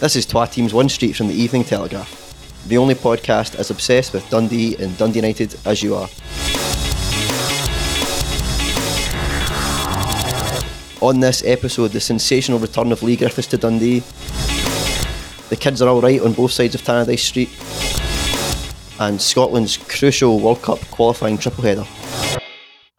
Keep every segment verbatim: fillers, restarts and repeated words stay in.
This is Twa Teams One Street from the Evening Telegraph, the only podcast as obsessed with Dundee and Dundee United as you are. On this episode, the sensational return of Lee Griffiths to Dundee, the kids are alright on both sides of Tannadice Street, and Scotland's crucial World Cup qualifying triple header.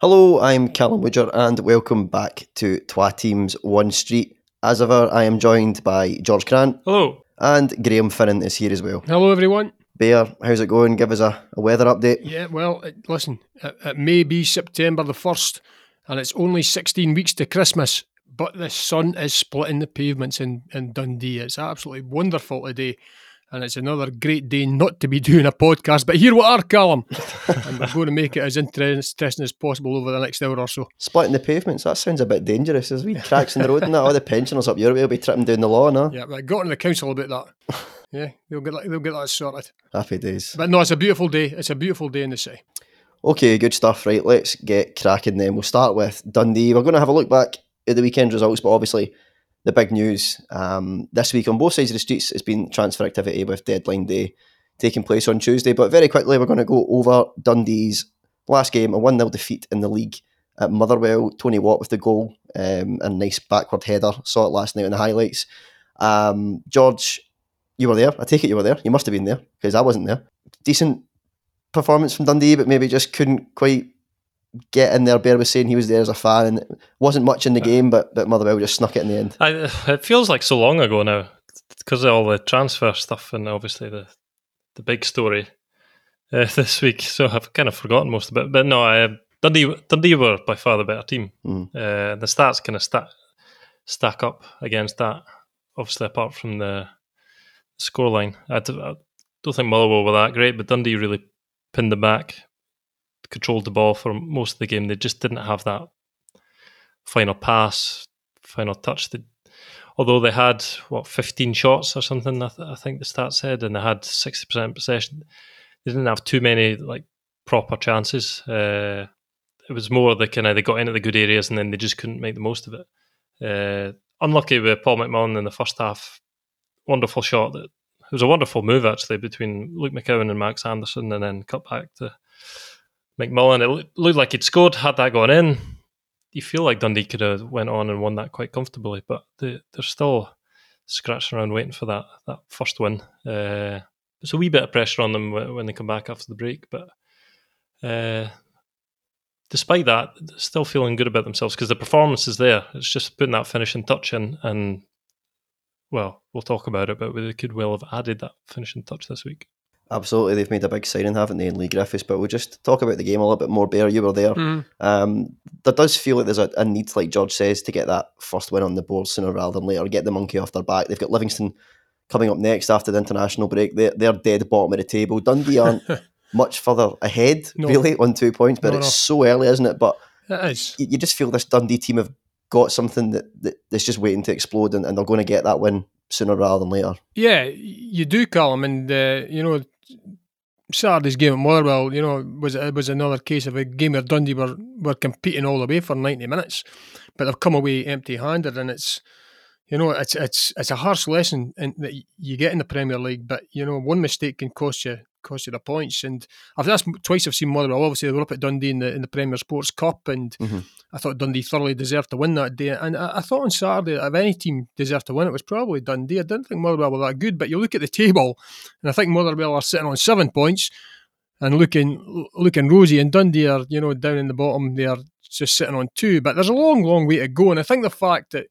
Hello, I'm Callum Woodger and welcome back to Twa Teams One Street. As ever, I am joined by George Grant. Hello. And Graham Finnan is here as well. Hello, everyone. Bear, how's it going? Give us a, a weather update. Yeah, well, it, listen, it, it may be September the first and it's only sixteen weeks to Christmas, but the sun is splitting the pavements in, in Dundee. It's absolutely wonderful today. And it's another great day not to be doing a podcast, but here we are, Callum. And we're going to make it as interesting as possible over the next hour or so. Splitting the pavements, that sounds a bit dangerous. There's wee cracks in the road and that. All the pensioners up your way will be tripping down the law, no? Yeah, but I got on the council about that. Yeah, they'll get, they'll get that sorted. Happy days. But no, it's a beautiful day. It's a beautiful day in the city. Okay, good stuff. Right, let's get cracking then. We'll start with Dundee. We're going to have a look back at the weekend results, but obviously the big news um, this week on both sides of the streets has been transfer activity with deadline day taking place on Tuesday. But very quickly, we're going to go over Dundee's last game, a one nil defeat in the league at Motherwell. Tony Watt with the goal, um, a nice backward header. Saw it last night in the highlights. Um, George, you were there. I take it you were there. You must have been there because I wasn't there. Decent performance from Dundee, but maybe just couldn't quite get in there. Bear was saying he was there as a fan and it wasn't much in the game, but, but Motherwell just snuck it in the end. I, it feels like so long ago now because of all the transfer stuff and obviously the the big story uh, this week, so I've kind of forgotten most of it. But no, I, Dundee, Dundee were by far the better team. Mm. Uh, the stats kind of sta- stack up against that, obviously, apart from the scoreline. I, d- I don't think Motherwell were that great, but Dundee really pinned them back, controlled the ball for most of the game. They just didn't have that final pass, final touch. They, although they had, what, fifteen shots or something, I, th- I think the stats said, and they had sixty percent possession. They didn't have too many like proper chances. Uh, it was more the kind of, they got into the good areas and then they just couldn't make the most of it. Uh, unlucky with Paul McMullin in the first half. Wonderful shot. That, it was a wonderful move, actually, between Luke McEwen and Max Anderson, and then cut back to McMullin. It looked like he'd scored. Had that gone in, you feel like Dundee could have went on and won that quite comfortably, but they, they're still scratching around waiting for that, that first win. Uh, it's a wee bit of pressure on them when they come back after the break, but uh, despite that, they're still feeling good about themselves because the performance is there. It's just putting that finishing touch in, and well, we'll talk about it, but they could well have added that finishing touch this week. Absolutely, they've made a big signing, haven't they, in Lee Griffiths? But we'll just talk about the game a little bit more. Bear, you were there. Mm. Um, there does feel like there's a, a need, like George says, to get that first win on the board sooner rather than later, get the monkey off their back. They've got Livingston coming up next after the international break. They're, they're dead bottom of the table. Dundee aren't much further ahead, no. really, on two points, but no, it's no. so early, isn't it? But it is. you, you just feel this Dundee team have got something that, that that's just waiting to explode, and, and they're going to get that win sooner rather than later. Yeah, you do, Callum, and uh, you know, Saturday's game at Motherwell, you know, was it was another case of a game where Dundee were, were competing all the way for ninety minutes, but they've come away empty-handed, and it's, you know, it's it's it's a harsh lesson in, that you get in the Premier League, but you know, one mistake can cost you cost you the points. And I've that's twice I've seen Motherwell. Obviously, they were up at Dundee in the in the Premier Sports Cup, and mm-hmm. I thought Dundee thoroughly deserved to win that day. And I, I thought on Saturday, if any team deserved to win, it was probably Dundee. I didn't think Motherwell were that good, but you look at the table, and I think Motherwell are sitting on seven points and looking looking rosy, and Dundee are, you know, down in the bottom. They are just sitting on two, but there's a long, long way to go. And I think the fact that,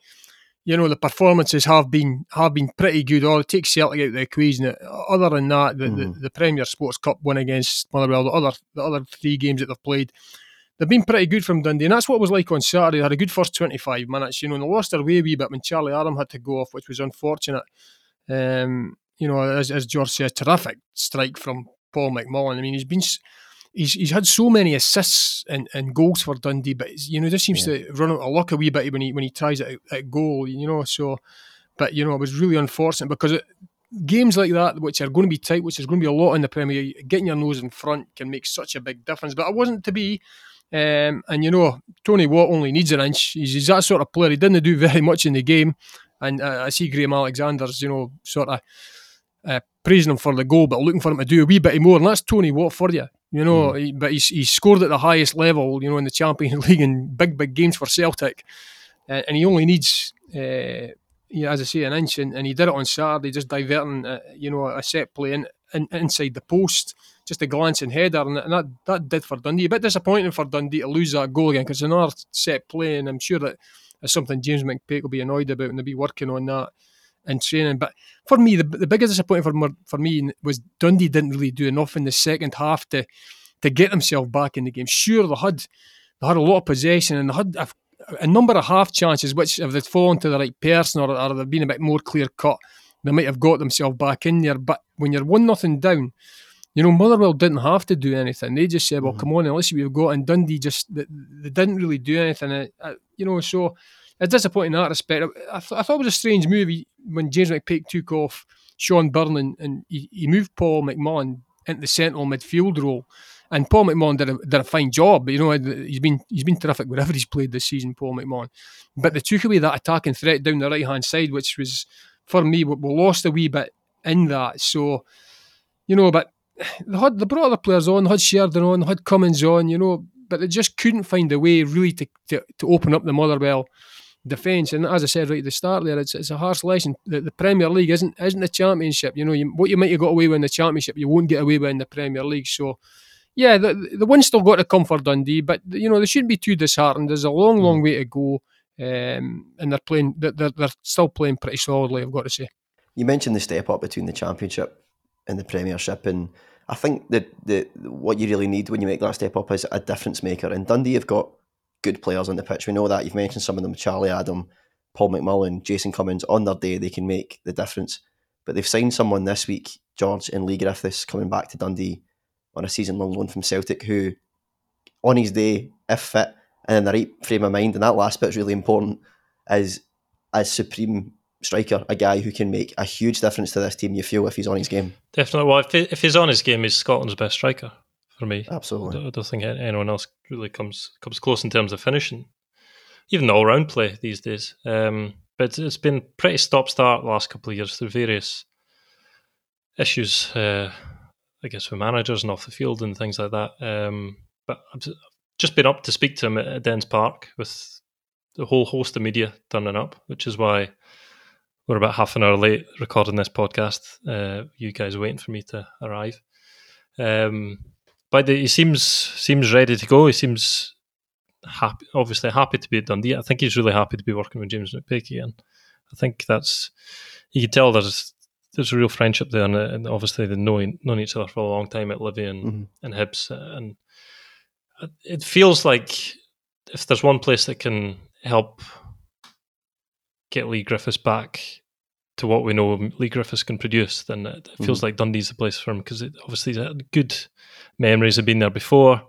you know, the performances have been have been pretty good. Or take Celtic out of the equation. Other than that, the, mm. the, the Premier Sports Cup win against Motherwell, the other the other three games that they've played, they've been pretty good from Dundee, and that's what it was like on Saturday. They had a good first twenty-five minutes, you know, and they lost their way a wee bit when Charlie Adam had to go off, which was unfortunate. Um, you know, as, as George says, terrific strike from Paul McMullin. I mean, he's been he's he's had so many assists and, and goals for Dundee, but you know, this seems yeah. to run out of luck a wee bit when he when he tries it at, at goal, you know. So, but you know, it was really unfortunate because it, games like that, which are going to be tight, which is going to be a lot in the Premier, getting your nose in front can make such a big difference. But it wasn't to be, um, and you know, Tony Watt only needs an inch. He's, he's that sort of player. He didn't do very much in the game. And uh, I see Graham Alexander's, you know, sort of uh, praising him for the goal, but looking for him to do a wee bit more. And that's Tony Watt for you, you know. Mm. He, but he's he's scored at the highest level, you know, in the Champions League in big, big games for Celtic. Uh, and he only needs, uh, you know, as I say, an inch. And, and he did it on Saturday, just diverting, uh, you know, a set play in, in, inside the post. Just a glancing header, and that that did for Dundee. A bit disappointing for Dundee to lose that goal again, because it's another set play, and I'm sure that is something James McPake will be annoyed about, and they'll be working on that in training. But for me, the, the biggest disappointment for, for me was Dundee didn't really do enough in the second half to to get themselves back in the game. Sure, they had they had a lot of possession, and they had a, a number of half chances, which if they'd fallen to the right person or, or they'd been a bit more clear cut, they might have got themselves back in there. But when you're one nothing down, you know, Motherwell didn't have to do anything. They just said, well, mm-hmm. come on, let's see what we've got. And Dundee just, they, they didn't really do anything. I, I, you know, so it's disappointing in that respect. I, I, th- I thought it was a strange move when James McPake took off Sean Byrne, and, and he, he moved Paul McMullin into the central midfield role. And Paul McMahon did a, did a fine job. You know, he's been he's been terrific wherever he's played this season, Paul McMahon. But they took away that attacking threat down the right-hand side, which was, for me, we, we lost a wee bit in that. So, you know, but They, had, they brought other players on, they had Sheridan on, they had Cummings on, you know, but they just couldn't find a way really to, to, to open up the Motherwell defence. And as I said right at the start there, it's, it's a harsh lesson that the Premier League isn't isn't the Championship. You know, you, what you might have got away with in the Championship, you won't get away with in the Premier League. So, yeah, the, the win's still got to come for Dundee, but, you know, they shouldn't be too disheartened. There's a long, long way to go, um, and they're playing, they're, they're still playing pretty solidly, I've got to say. You mentioned the step up between the Championship and the Premiership, and I think that the what you really need when you make that step up is a difference maker. And Dundee have got good players on the pitch. We know that. You've mentioned some of them: Charlie Adam, Paul McMullin, Jason Cummings. On their day, they can make the difference. But they've signed someone this week, George and Lee Griffiths, coming back to Dundee on a season-long loan from Celtic, who, on his day, if fit, and in the right frame of mind, and that last bit's really important, is a supreme striker, a guy who can make a huge difference to this team, you feel, if he's on his game. Definitely. Well, if, he, if he's on his game, he's Scotland's best striker for me. Absolutely. I don't, I don't think anyone else really comes comes close in terms of finishing, even the all-round play these days. Um, but it's, it's been pretty stop-start the last couple of years through various issues, uh, I guess, with managers and off the field and things like that. Um, but I've just been up to speak to him at, at Dens Park with the whole host of media turning up, which is why we're about half an hour late recording this podcast. Uh, you guys are waiting for me to arrive. Um, but he seems seems ready to go. He seems happy, obviously happy to be at Dundee. I think he's really happy to be working with James McPake again. I think that's, you can tell there's there's a real friendship there, and, and obviously they've known, known each other for a long time at Livy and, mm-hmm. and Hibs. And it feels like if there's one place that can help get Lee Griffiths back to what we know Lee Griffiths can produce, then it feels mm. like Dundee's the place for him, because obviously he's had good memories of being there before,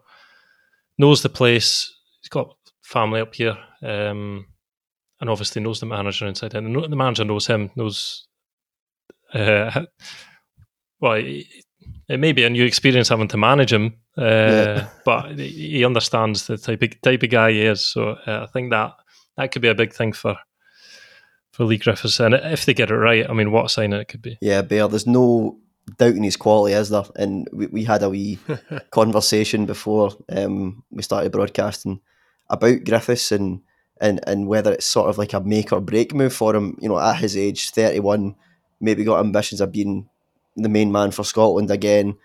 knows the place, he's got family up here, um, and obviously knows the manager inside out. And the manager knows him, knows... Uh, well, it, it may be a new experience having to manage him, uh, yeah. but he understands the type of, type of guy he is, so uh, I think that that could be a big thing for for Lee Griffiths, and if they get it right, I mean, what a sign it could be. Yeah, Bear, there's no doubting his quality, is there? And we, we had a wee conversation before um, we started broadcasting about Griffiths and, and and whether it's sort of like a make or break move for him, you know, at his age, thirty-one, maybe got ambitions of being the main man for Scotland again.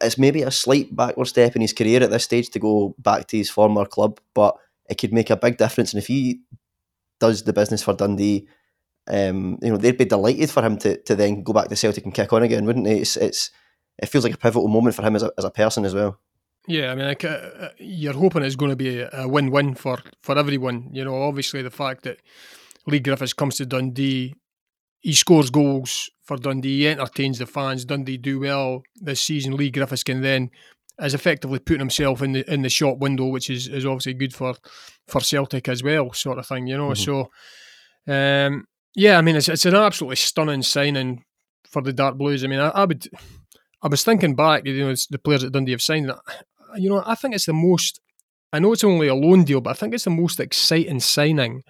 It's maybe a slight backward step in his career at this stage to go back to his former club, but it could make a big difference. And if he does the business for Dundee, Um, you know, they'd be delighted for him to to then go back to Celtic and kick on again, wouldn't they? It's, it's it feels like a pivotal moment for him as a, as a person as well. Yeah, I mean, like, uh, you're hoping it's going to be a win-win for, for everyone. You know, obviously the fact that Lee Griffiths comes to Dundee, he scores goals for Dundee, he entertains the fans, Dundee do well this season. Lee Griffiths can then is effectively putting himself in the in the shop window, which is, is obviously good for, for Celtic as well, sort of thing, you know. Mm-hmm. So, um. Yeah, I mean, it's it's an absolutely stunning signing for the Dark Blues. I mean, I, I would, I was thinking back, you know, it's the players that Dundee have signed. You know, I think it's the most, I know it's only a loan deal, but I think it's the most exciting signing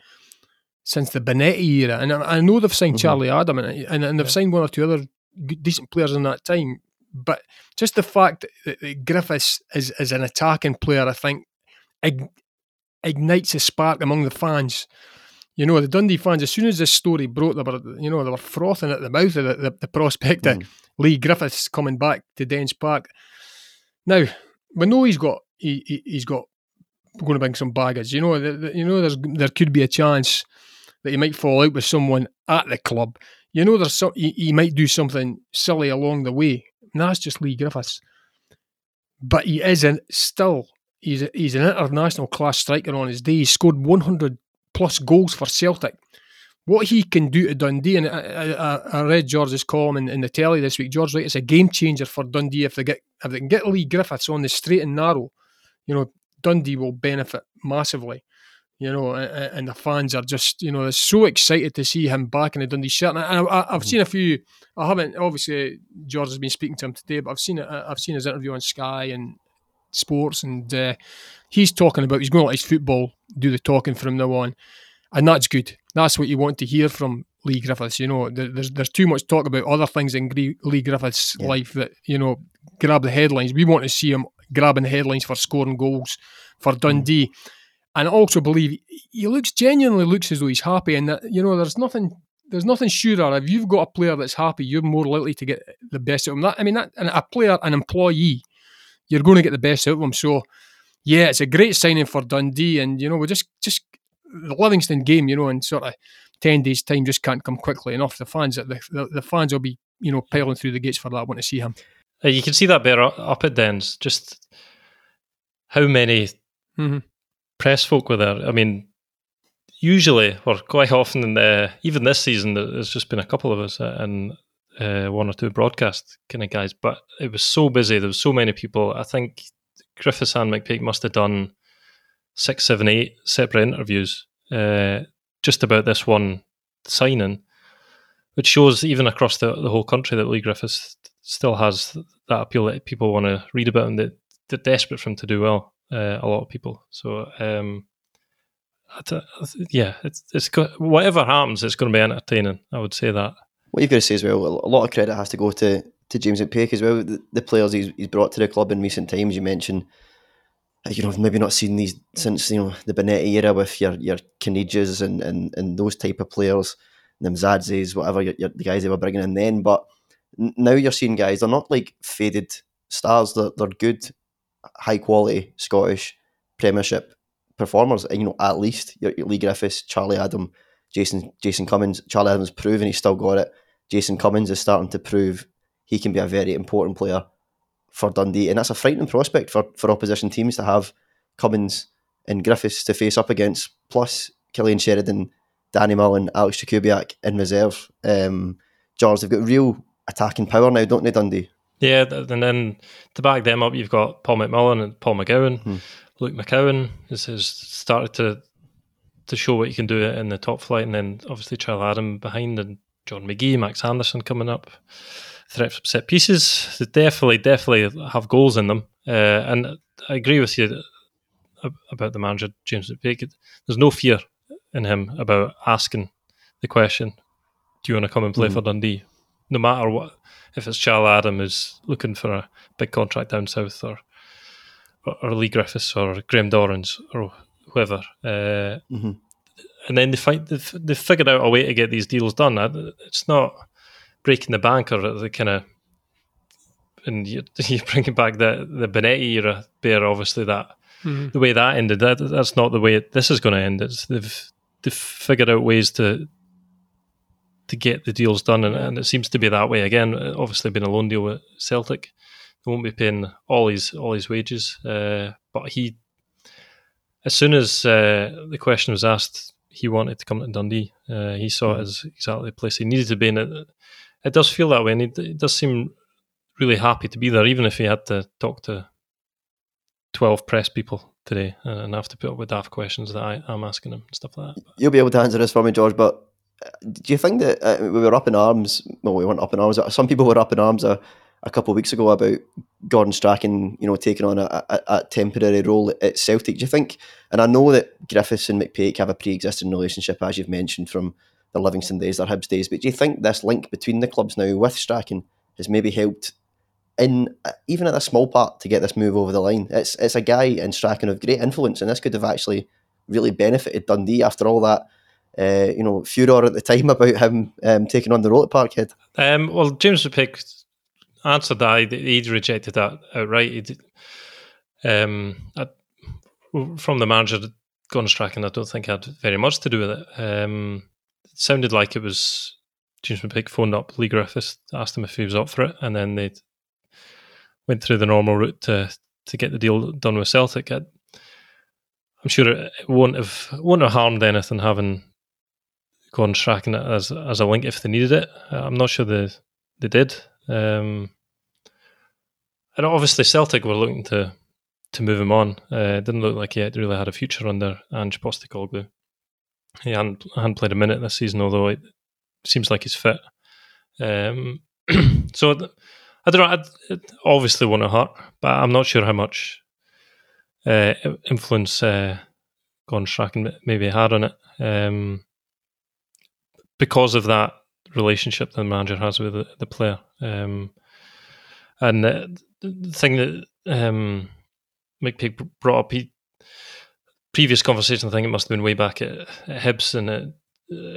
since the Benetti era, and I, I know they've signed mm-hmm. Charlie Adam and, and, and they've yeah. signed one or two other good, decent players in that time, but just the fact that, that Griffiths is, is an attacking player, I think ig- ignites a spark among the fans. You know, the Dundee fans, as soon as this story broke, they were, you know, they were frothing at the mouth of the, the, the prospect mm. of Lee Griffiths coming back to Dens Park. Now, we know he's got he, he, he's got going to bring some baggage. You know, the, the, you know, there's there could be a chance that he might fall out with someone at the club. You know, there's some, he, he might do something silly along the way. And that's just Lee Griffiths. But he is an, still he's a, he's an international class striker on his day. He scored one hundred plus goals for Celtic. What he can do to Dundee, and I, I, I read George's column in, in the telly this week. George Wright, it's a game changer for Dundee if they get if they can get Lee Griffiths on the straight and narrow. You know, Dundee will benefit massively. You know, and, and the fans are just, you know, they're so excited to see him back in the Dundee shirt. And I, I, I've seen a few. I haven't obviously. George has been speaking to him today, but I've seen I've seen his interview on Sky and Sports, and uh, he's talking about he's going to let his football do the talking from now on, and that's good. That's what you want to hear from Lee Griffiths. You know, there, there's there's too much talk about other things in G- Lee Griffiths' yeah. life that, you know, grab the headlines. We want to see him grabbing headlines for scoring goals for Dundee, mm. and I also believe he looks genuinely looks as though he's happy, and that, you know, there's nothing there's nothing surer. If you've got a player that's happy, you're more likely to get the best out of him. That, I mean, that and a player, an employee. You're going to get the best out of them. So, yeah, it's a great signing for Dundee. And, you know, we just, just the Livingston game, you know, in sort of ten days' time just can't come quickly enough. The fans the, the, the fans will be, you know, piling through the gates for that one to see him. You can see that better up at Dens. Just how many mm-hmm. press folk were there. I mean, usually, or quite often, in the, even this season, there's just been a couple of us and Uh, one or two broadcast kind of guys, but it was so busy. There was so many people. I think Griffiths and McPake must have done six, seven, eight separate interviews uh, just about this one signing, which shows even across the, the whole country that Lee Griffiths still has that appeal that people want to read about, and that they're desperate for him to do well. Uh, a lot of people. So um, I t- yeah, it's it's got, whatever happens, it's going to be entertaining. I would say that. What you've got to say as well, a lot of credit has to go to, to James McPake as well. The, the players he's, he's brought to the club in recent times, you mentioned, you know, I've maybe not seen these since, you know, the Benetti era with your your Canedias and, and, and those type of players, Nimzadzes, whatever, your, your, the guys they were bringing in then. But now you're seeing guys, they're not like faded stars, they're, they're good, high-quality Scottish Premiership performers. And, you know, at least your, your Lee Griffiths, Charlie Adam, Jason Jason Cummings. Charlie Adam's proven he's still got it. Jason Cummings is starting to prove he can be a very important player for Dundee, and that's a frightening prospect for, for opposition teams to have Cummings and Griffiths to face up against, plus Killian Sheridan, Danny Mullen, Alex Jakubiak in reserve. Um, George, they've got real attacking power now, don't they, Dundee? Yeah, and then to back them up, you've got Paul McMullin and Paul McGowan. Hmm. Luke McEwen has, has started to to show what you can do in the top flight, and then obviously Charlie Adam behind, and John McGee, Max Anderson coming up, threat from set pieces. They definitely, definitely have goals in them. Uh, and I agree with you about the manager, James McPake. There's no fear in him about asking the question, do you want to come and play mm-hmm. for Dundee? No matter what, if it's Charlie Adam who's looking for a big contract down south, or or Lee Griffiths or Graham Dorans or whoever. Uh, mm-hmm. And then they find they've, they've figured out a way to get these deals done. It's not breaking the bank or the kind of, and you're, you're bringing back the the Benetti era bear. Obviously, that mm-hmm. the way that ended, that that's not the way it, this is going to end. It's they've they've figured out ways to to get the deals done, and, and it seems to be that way again. Obviously, been a loan deal with Celtic, they won't be paying all his all his wages. Uh, but he, as soon as uh, the question was asked, he wanted to come to Dundee. Uh, he saw it as exactly the place he needed to be in. It, it does feel that way, and he, he does seem really happy to be there, even if he had to talk to twelve press people today and have to put up with daft questions that I, I'm asking him and stuff like that. But you'll be able to answer this for me, George, but do you think that uh, we were up in arms, well, we weren't up in arms, some people were up in arms a, a couple of weeks ago about Gordon Strachan, you know, taking on a, a, a temporary role at Celtic. Do you think, and I know that Griffiths and McPake have a pre-existing relationship, as you've mentioned, from the Livingston days, their Hibs days, but do you think this link between the clubs now with Strachan has maybe helped in, even at a small part, to get this move over the line? It's it's a guy in Strachan of great influence, and this could have actually really benefited Dundee after all that, uh, you know, furore at the time about him um, taking on the role at Parkhead. Um, well, James McPake answered that. He'd rejected that outright. He'd, um, I, from the manager, Gordon Strachan, I don't think had very much to do with it. Um, it sounded like it was James McPake phoned up Lee Griffiths, asked him if he was up for it, and then they went through the normal route to to get the deal done with Celtic. I, I'm sure it won't have won't have harmed anything having Gordon Strachan as as a link if they needed it. I'm not sure they they did. Um, and obviously Celtic were looking to to move him on. Uh, it didn't look like he had really had a future under Ange Postecoglou. He hadn't, hadn't played a minute this season, although it seems like he's fit. Um, so I don't know. It obviously won't hurt, but I'm not sure how much Uh, influence uh, Gordon Strachan maybe had on it, um, because of that relationship the manager has with the, the player. Um, and the, the thing that um, McPake brought up, he, previous conversation, I think it must have been way back at, at Hibs, and at, uh,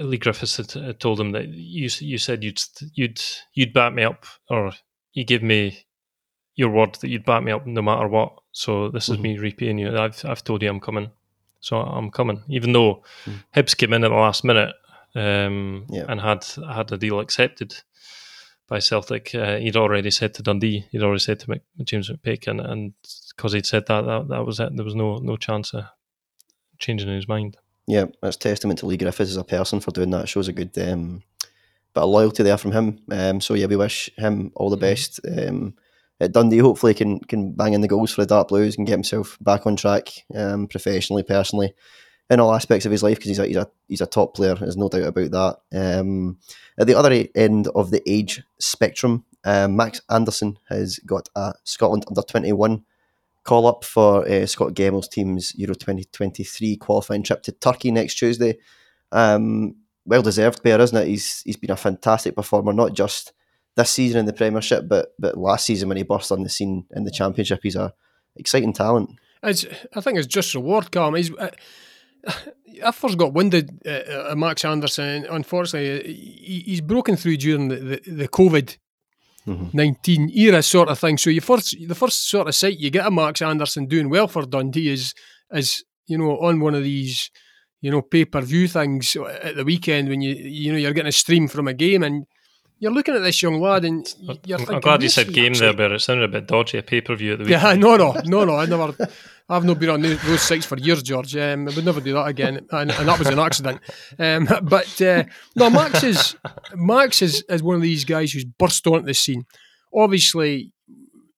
Lee Griffiths had, had told him that you you said you'd you'd you'd back me up, or you give me your word that you'd back me up no matter what. So this is mm-hmm. me repaying you. I've I've told you I'm coming, so I'm coming. Even though mm. Hibs came in at the last minute um, yeah. and had had a deal accepted by Celtic, uh, he'd already said to Dundee, he'd already said to Mc, James McPake, and and because he'd said that, that, that was it. There was no no chance of changing his mind. Yeah, that's testament to Lee Griffiths as a person for doing that. Shows a good um, bit of loyalty there from him. Um, so yeah, we wish him all the best. Um, At Dundee, hopefully can can bang in the goals for the Dark Blues and get himself back on track, um, professionally, personally, in all aspects of his life, because he's a, he's a he's a top player. There's no doubt about that. Um, at the other end of the age spectrum, um, Max Anderson has got a Scotland under twenty-one call up for uh, Scott Gemmell's team's Euro twenty twenty-three qualifying trip to Turkey next Tuesday. Um, well deserved player, isn't it? He's he's been a fantastic performer, not just this season in the Premiership, but but last season when he burst on the scene in the Championship. He's a exciting talent. It's, I think it's just reward, Callum. He's, I, I first got winded at uh, uh, Max Anderson. Unfortunately, he, he's broken through during the, the, the COVID nineteen mm-hmm. era sort of thing. So you first the first sort of sight you get of Max Anderson doing well for Dundee is, is you know, on one of these, you know, pay-per-view things at the weekend when you you know, you're getting a stream from a game and you're looking at this young lad and you're thinking... I'm glad you said game there, but it sounded a bit dodgy, a pay-per-view at the weekend. Yeah, no, no, no, no, I never... I've not been on those sites for years, George. Um, I would never do that again, and, and that was an accident. Um, but, uh, no, Max is Max is, is one of these guys who's burst onto the scene. Obviously,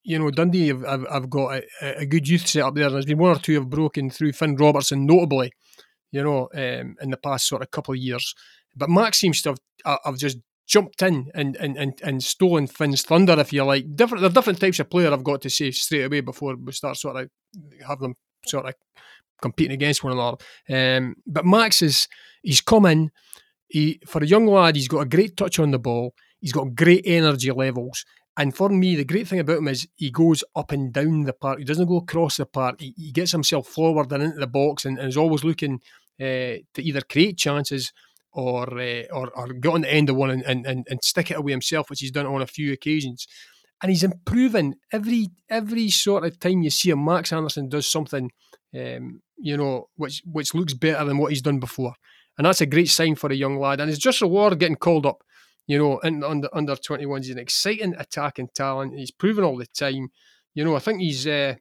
you know, Dundee have, have, have got a, a good youth set up there, and there's been one or two have broken through, Finn Robertson notably, you know, um, in the past sort of couple of years. But Max seems to have, uh, have just... jumped in and, and, and, and stolen Finn's thunder, if you like. Different, they're different types of player, I've got to say straight away before we start sort of have them sort of competing against one another. Um, but Max is he's come in. He, for a young lad, he's got a great touch on the ball. He's got great energy levels. And for me, the great thing about him is he goes up and down the park. He doesn't go across the park. He, he gets himself forward and into the box and, and is always looking uh, to either create chances Or, uh, or or get on the end of one and, and, and, and stick it away himself, which he's done on a few occasions. And he's improving every every sort of time you see him. Max Anderson does something, um, you know, which which looks better than what he's done before. And that's a great sign for a young lad. And it's just a reward getting called up, you know, in, under under twenty-ones. He's an exciting attacking talent. He's proven all the time. You know, I think he's... Uh,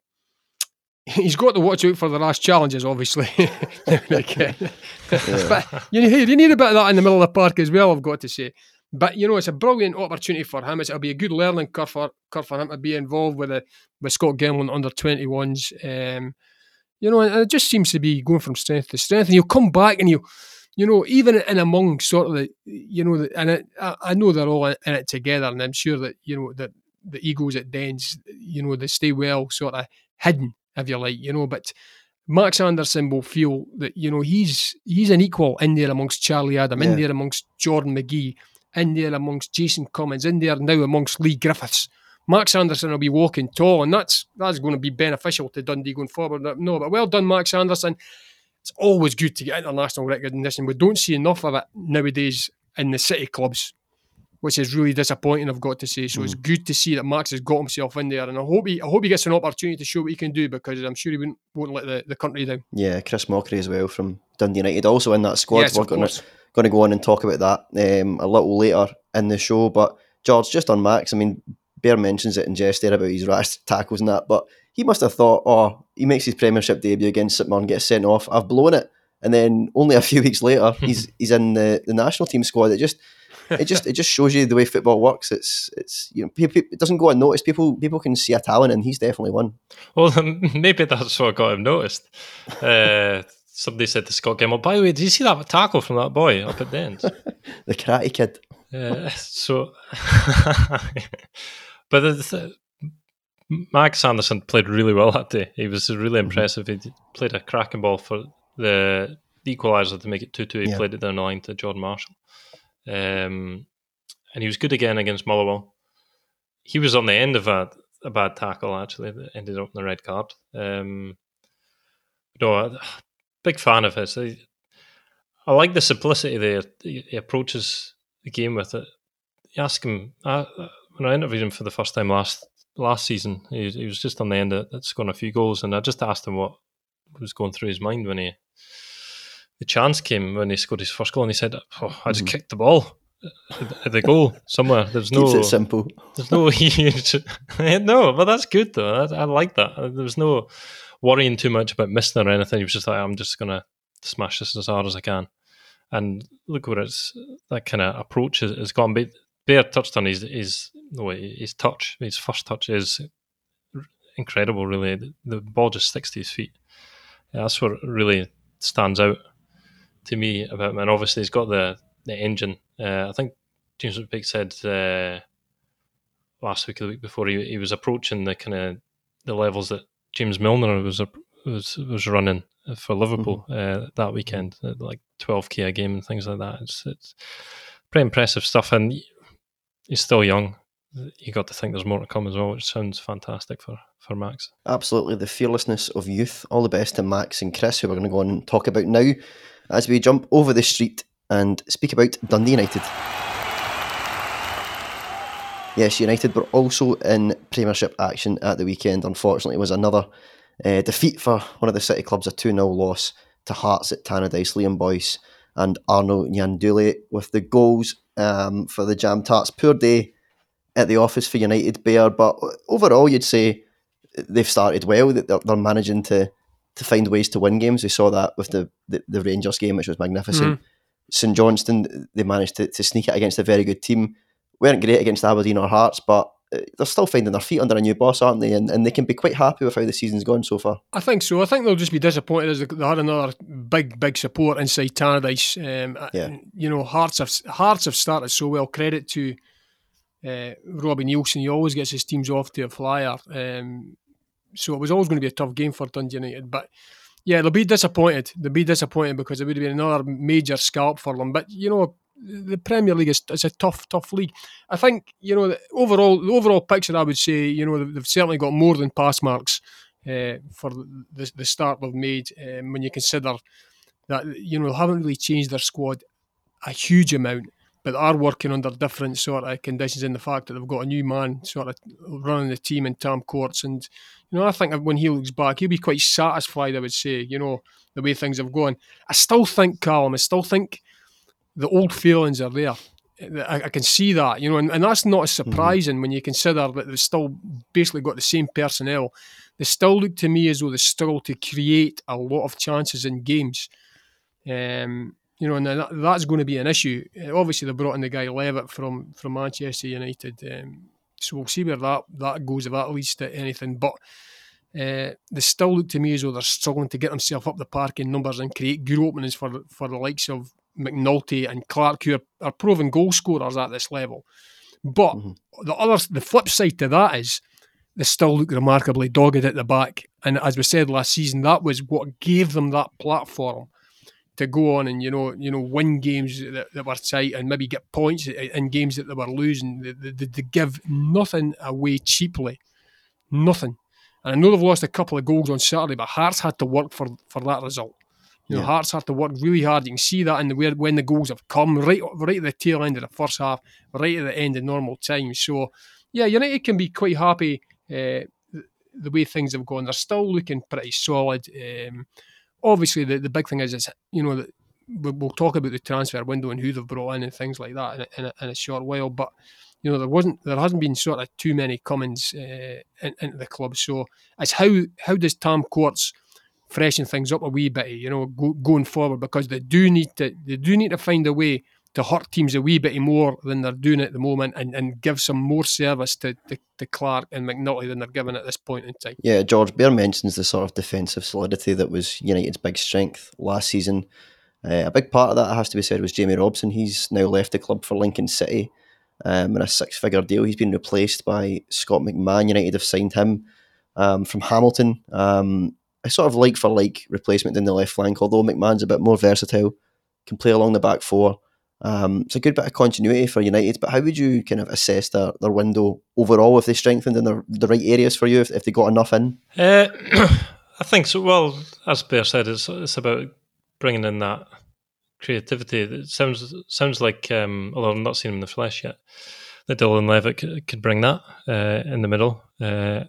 He's got to watch out for the last challenges, obviously. But you need, you need a bit of that in the middle of the park as well, I've got to say. But, you know, it's a brilliant opportunity for him. It's, it'll be a good learning curve for, curve for him to be involved with, a, with Scott Gemmell under twenty-ones. Um, you know, and it just seems to be going from strength to strength. And he'll come back and he'll, you know, even in among sort of the, you know, the, and it, I, I know they're all in it together, and I'm sure that, you know, that the Eagles at Dens, you know, they stay well sort of hidden, if you like, you know, but Max Anderson will feel that, you know, he's he's an equal in there amongst Charlie Adam, yeah. in there amongst Jordan McGee, in there amongst Jason Cummings, in there now amongst Lee Griffiths. Max Anderson will be walking tall, and that's that's going to be beneficial to Dundee going forward. No, but well done, Max Anderson. It's always good to get international recognition. We don't see enough of it nowadays in the city clubs, which is really disappointing, I've got to say. So mm. it's good to see that Max has got himself in there, and I hope he I hope he gets an opportunity to show what he can do, because I'm sure he won't, won't let the, the country down. Yeah, Chris Mochrie as well from Dundee United, also in that squad. Yes, We're going to, going to go on and talk about that um, a little later in the show. But George, just on Max, I mean, Bear mentions it in jest there about his rash tackles and that, but he must have thought, oh, he makes his Premiership debut against St Mirren, gets sent off, I've blown it. And then only a few weeks later, he's he's in the, the national team squad. It just it just it just shows you the way football works. It's it's you know it doesn't go unnoticed. People people can see a talent, and he's definitely one. Well, maybe that's what got him noticed. Uh, somebody said to Scott Gemmell, by the way, did you see that tackle from that boy up at the end? The Karate Kid. Uh, so, but the th- Max Anderson played really well that day. He was really impressive. He did, played a cracking ball for the equaliser to make it two two. He yeah. played it down the line to Jordan Marshall. Um, and he was good again against Motherwell. He was on the end of a, a bad tackle, actually, that ended up in the red card. Um, no, big fan of his. I, I like the simplicity there. He, he approaches the game with it. You ask him, I, when I interviewed him for the first time last last season, he, he was just on the end of it, scoring a few goals, and I just asked him what was going through his mind when he the chance came when he scored his first goal, and he said, oh, I just mm. kicked the ball at the goal somewhere. There's no Keeps it simple. There's no huge no, but that's good though. I, I like that. There was no worrying too much about missing or anything. He was just like, I'm just gonna smash this as hard as I can. And look where it's that kind of approach has, has gone. But Bear touched on his his no his touch. His first touch is incredible. Really, the, the ball just sticks to his feet. Yeah, that's what really stands out to me about him. And obviously, he's got the the engine. Uh, I think James McPake said uh, last week or the week before he he was approaching the kind of the levels that James Milner was was was running for Liverpool mm-hmm. uh, that weekend, like twelve k a game and things like that. It's it's pretty impressive stuff, and he's still young. You got to think there's more to come as well, which sounds fantastic for, for Max. Absolutely, the fearlessness of youth. All the best to Max and Chris, who we're going to go on and talk about now as we jump over the street and speak about Dundee United. Yes, United were also in Premiership action at the weekend. Unfortunately, it was another Uh, defeat for one of the City clubs, a two nil loss to Hearts at Tannadice. Liam Boyce and Arno Nyandule with the goals um, for the Jam Tarts. Poor day at the office for United, Bear, but overall you'd say they've started well, that they're, they're managing to, to find ways to win games. We saw that with the, the, the Rangers game, which was magnificent. Mm-hmm. St Johnstone, they managed to, to sneak it against a very good team. Weren't great against Aberdeen or Hearts, but they're still finding their feet under a new boss, aren't they? And, and they can be quite happy with how the season's gone so far. I think so. I think they'll just be disappointed as they had another big, big support inside Tannadice. Um, yeah. You know, Hearts have Hearts have started so well. Credit to uh, Robbie Nielsen. He always gets his teams off to a flyer. Um, so it was always going to be a tough game for Dundee United. But yeah, they'll be disappointed. They'll be disappointed because it would have been another major scalp for them. But you know, the Premier League is it's a tough, tough league. I think, you know, the overall the overall picture, I would say, you know, they've certainly got more than pass marks uh, for the, the start they've made. Um, when you consider that, you know, they haven't really changed their squad a huge amount, but they are working under different sort of conditions, in the fact that they've got a new man sort of running the team in Tam Courts. And, you know, I think when he looks back, he'll be quite satisfied, I would say, you know, the way things have gone. I still think, Callum, I still think the old feelings are there. I, I can see that, you know, and, and that's not as surprising mm-hmm. when you consider that they've still basically got the same personnel. They still look to me as though they struggle to create a lot of chances in games. Um, you know, and that, that's going to be an issue. Obviously, they brought in the guy Levitt from, from Manchester United. Um, so we'll see where that, that goes, if that leads to anything. But Uh, they still look to me as though they're struggling to get themselves up the park in numbers and create good openings for for the likes of McNulty and Clark, who are, are proven goal scorers at this level. But mm-hmm. the other, the flip side to that is they still look remarkably dogged at the back. And as we said last season, that was what gave them that platform to go on and, you know, you know, win games that, that were tight and maybe get points in games that they were losing. They, they, they give nothing away cheaply. Nothing. And I know they've lost a couple of goals on Saturday, but Hearts had to work for, for that result. You yeah. know, Hearts had to work really hard. You can see that in the way when the goals have come, right right at the tail end of the first half, right at the end of normal time. So, yeah, United can be quite happy uh, the way things have gone. They're still looking pretty solid. Um, obviously, the, the big thing is, it's, you know, that we'll talk about the transfer window and who they've brought in and things like that in a, in a, in a short while, but you know, there wasn't, there hasn't been sort of too many Cummings uh, in, into the club. So it's how how does Tam Courts freshen things up a wee bit, you know, go, going forward, because they do need to they do need to find a way to hurt teams a wee bit more than they're doing at the moment, and, and give some more service to, to, to Clark and McNulty than they're giving at this point in time. Yeah, George Bear mentions the sort of defensive solidity that was United's big strength last season. Uh, a big part of that, has to be said, was Jamie Robson. He's now left the club for Lincoln City. Um, in a six-figure deal. He's been replaced by Scott McMahon. United have signed him um, from Hamilton. Um, a sort of like-for-like replacement down the left flank, although McMahon's a bit more versatile, can play along the back four. Um, it's a good bit of continuity for United, but how would you kind of assess their, their window overall, if they strengthened in their, the right areas for you, if, if they got enough in? Uh, I think so. Well, as Bear said, it's, it's about bringing in that creativity. It sounds sounds like, um, although I've not seen him in the flesh yet, that Dylan Levitt c- could bring that uh, in the middle, uh,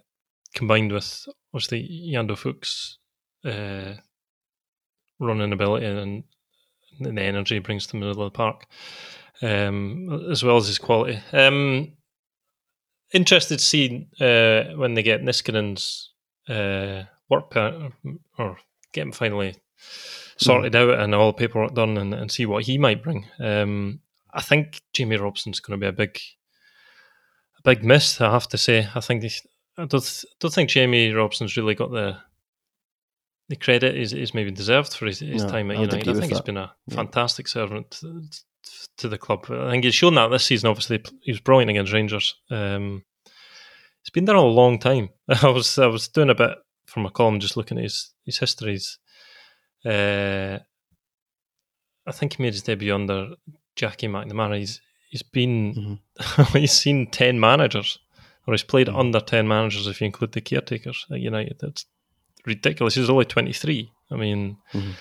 combined with obviously Yando Fuchs' uh, running ability and, and the energy he brings to the middle of the park, um, as well as his quality. Um, interested to see uh, when they get Niskanen's uh, work per- or get him finally sorted out and all the paperwork done, and, and see what he might bring. Um, I think Jamie Robson's going to be a big, a big miss, I have to say. I think I don't, don't think Jamie Robson's really got the the credit is is maybe deserved for his, his no, time at I United. I think he's that. been a fantastic yeah. servant to, to the club. I think he's shown that this season. Obviously, he was brilliant against Rangers. Um, he's been there a long time. I was I was doing a bit from a column just looking at his his histories. Uh, I think he made his debut under Jackie McNamara. He's he's been mm-hmm. he's seen ten managers, or he's played mm-hmm. under ten managers if you include the caretakers at United. That's ridiculous. He's only twenty-three. I mean, mm-hmm.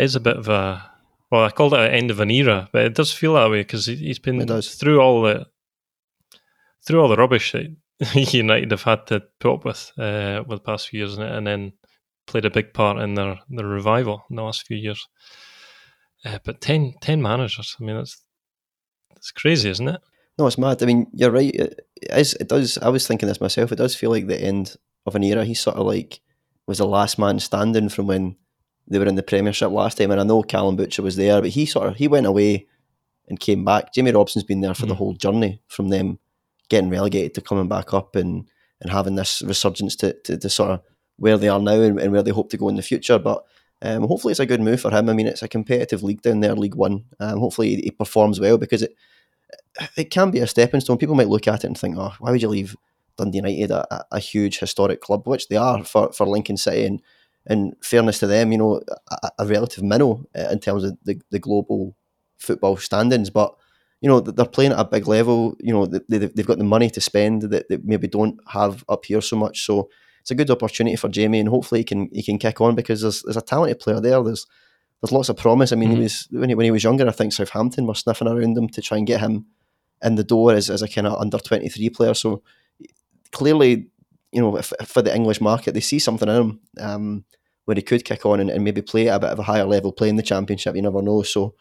it's a bit of a, well, I called it an end of an era, but it does feel that way because he, he's been through all the through all the rubbish that United have had to put up with uh, over the past few years, and, and then played a big part in their, their revival in the last few years. Uh, but ten, ten managers, I mean, that's that's crazy, isn't it? No, it's mad. I mean, you're right. It, is, it does. I was thinking this myself. It does feel like the end of an era. He sort of like was the last man standing from when they were in the Premiership last time. And I know Callum Woodger was there, but he sort of, he went away and came back. Jamie Robson's been there for mm. the whole journey, from them getting relegated to coming back up and, and having this resurgence to, to, to sort of where they are now and, and where they hope to go in the future. But um, hopefully it's a good move for him. I mean, it's a competitive league down there, League One. Um, hopefully he, he performs well, because it it can be a stepping stone. People might look at it and think, oh, why would you leave Dundee United, a, a huge historic club, which they are for, for Lincoln City, and in fairness to them, you know, a, a relative minnow in terms of the, the global football standings. But, you know, they're playing at a big level. You know, they, they've got the money to spend that they maybe don't have up here so much. So it's a good opportunity for Jamie, and hopefully he can he can kick on, because there's there's a talented player there. There's there's lots of promise. I mean, mm-hmm. he was when he when he was younger, I think Southampton were sniffing around him to try and get him in the door as, as a kind of under twenty-three player. So clearly, you know, if, if for the English market, they see something in him um, where he could kick on and, and maybe play at a bit of a higher level, play in the Championship. You never know. So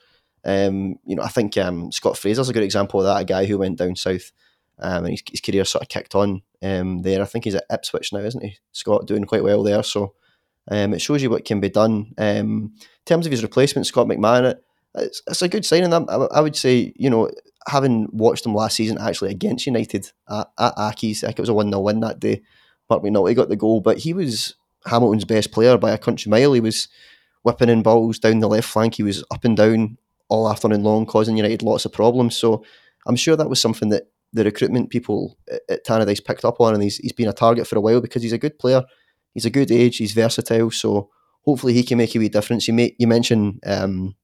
um, you know, I think um, Scott Fraser's a good example of that. A guy who went down south. Um, and his, his career sort of kicked on um, there. I think he's at Ipswich now, isn't he? Scott doing quite well there, so um, it shows you what can be done. Um, in terms of his replacement, Scott McMahon, it, it's, it's a good sign. And I, I would say, you know, having watched him last season actually against United at, at Aki's, I think it was a one nil win that day. Mark McNulty got the goal, but he was Hamilton's best player by a country mile. He was whipping in balls down the left flank. He was up and down all afternoon long, causing United lots of problems. So I'm sure that was something that the recruitment people at Tannadice picked up on, and he's he's been a target for a while because he's a good player. He's a good age. He's versatile. So hopefully he can make a wee difference. You may, you mentioned um,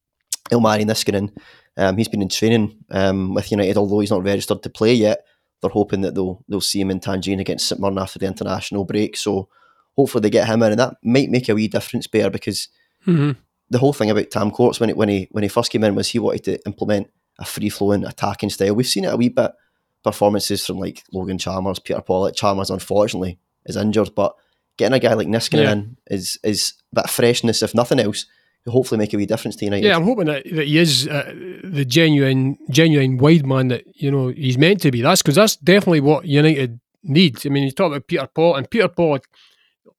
Ilmari Niskanen. Um, he's been in training um, with United, although he's not registered to play yet. They're hoping that they'll they'll see him in Tangerine against St Mirren after the international break. So hopefully they get him in, and that might make a wee difference there, because mm-hmm. the whole thing about Tam Courts when it, when he when he first came in was he wanted to implement a free flowing attacking style. We've seen it a wee bit, performances from like Logan Chalmers, Peter Pollock. Chalmers unfortunately is injured, but getting a guy like Niskanen yeah. in is is that freshness, if nothing else, will hopefully make a wee difference to United. Yeah, I'm hoping that, that he is uh, the genuine, genuine wide man that, you know, he's meant to be. That's because that's definitely what United needs. I mean, you talk about Peter Paul, and Peter Paul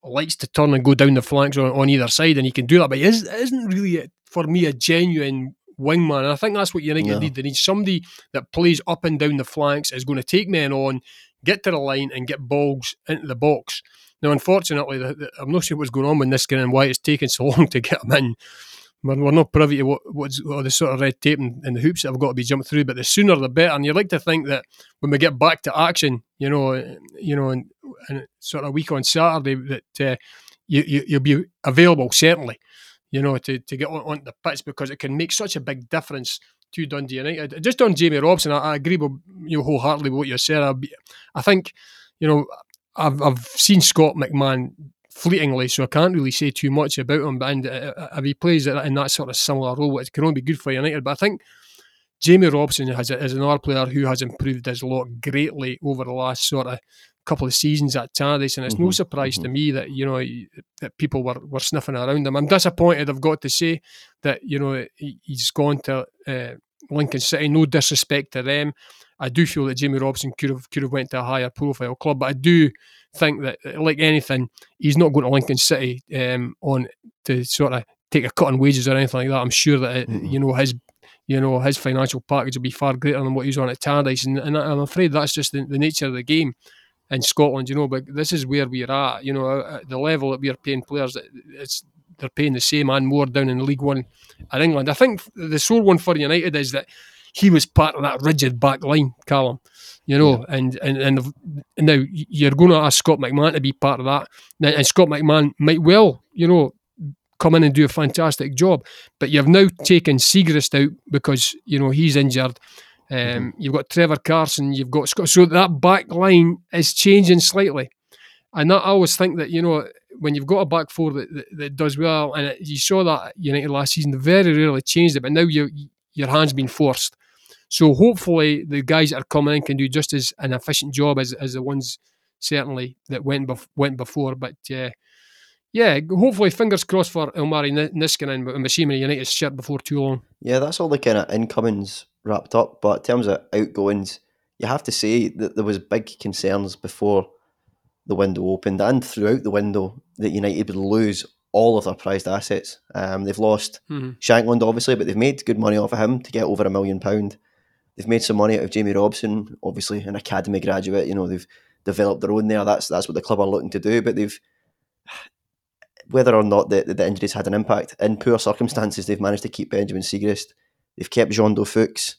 likes to turn and go down the flanks on, on either side, and he can do that, but he is, isn't really, a, for me, a genuine wingman. And I think that's what United yeah. need. They need somebody that plays up and down the flanks, is going to take men on, get to the line, and get balls into the box. Now, unfortunately, the, the, I'm not sure what's going on with Niskanen and why it's taken so long to get him in. We're, we're not privy to what, what's what the sort of red tape and, and the hoops that have got to be jumped through, but the sooner the better. And you like to think that when we get back to action, you know, you know, and, and sort of week on Saturday, that uh, you, you, you'll be available, certainly, you know, to, to get on, onto the pitch, because it can make such a big difference to Dundee United. Just on Jamie Robson, I, I agree with you wholeheartedly with what you said. I, I think, you know, I've I've seen Scott McMahon fleetingly, so I can't really say too much about him. But and uh, if he plays in that sort of similar role, it can only be good for United. But I think Jamie Robson has a, is another player who has improved his lot greatly over the last sort of couple of seasons at Tannadice, and it's mm-hmm. no surprise mm-hmm. to me that, you know, that people were, were sniffing around him. I'm disappointed, I've got to say, that, you know, he, he's gone to uh, Lincoln City. No disrespect to them. I do feel that Jamie Robson could have could have went to a higher profile club, but I do think that, like anything, he's not going to Lincoln City um, on to sort of take a cut in wages or anything like that. I'm sure that it, mm-hmm. you know his you know his financial package will be far greater than what he's on at Tannadice, and, and I'm afraid that's just the, the nature of the game in Scotland. You know, but this is where we're at. You know, at the level that we are paying players, it's they're paying the same and more down in League One in England. I think the sore one for United is that he was part of that rigid back line, Callum, you know, yeah. and, and, and now you're going to ask Scott McMahon to be part of that, and Scott McMahon might well, you know, come in and do a fantastic job, but you've now taken Segrist out because, you know, he's injured. Um, mm-hmm. You've got Trevor Carson, you've got Scott, so that back line is changing slightly, and that, I always think that, you know, when you've got a back four that, that, that does well, and it, you saw that United last season, they very rarely changed it, but now you, your hand's been forced. So hopefully the guys that are coming in can do just as an efficient job as, as the ones certainly that went bef- went before. But uh, yeah, hopefully, fingers crossed for Ilmari Niskanen and Machine United's shirt before too long. Yeah, that's all the kind of incomings wrapped up. But in terms of outgoings, you have to say that there was big concerns before the window opened and throughout the window that United would lose all of their prized assets. Um, they've lost mm-hmm. Shankland, obviously, but they've made good money off of him to get over a million pound. They've made some money out of Jamie Robson, obviously an academy graduate. You know, they've developed their own there. That's that's what the club are looking to do. But they've, whether or not the, the injuries had an impact, in poor circumstances, they've managed to keep Benjamin Segrist. They've kept Jean-Doe Fuchs.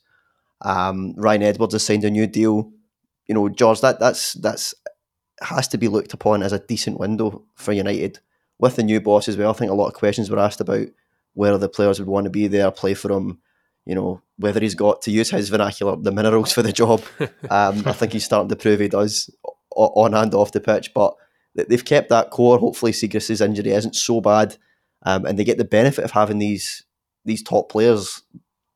Um, Ryan Edwards has signed a new deal. You know, George, that that's that's has to be looked upon as a decent window for United with the new boss as well. I think a lot of questions were asked about whether the players would want to be there, play for them. You know, whether he's got, to use his vernacular, the minerals for the job. Um, I think he's starting to prove he does on and off the pitch. But they've kept that core. Hopefully Segrist's injury isn't so bad. Um, and they get the benefit of having these these top players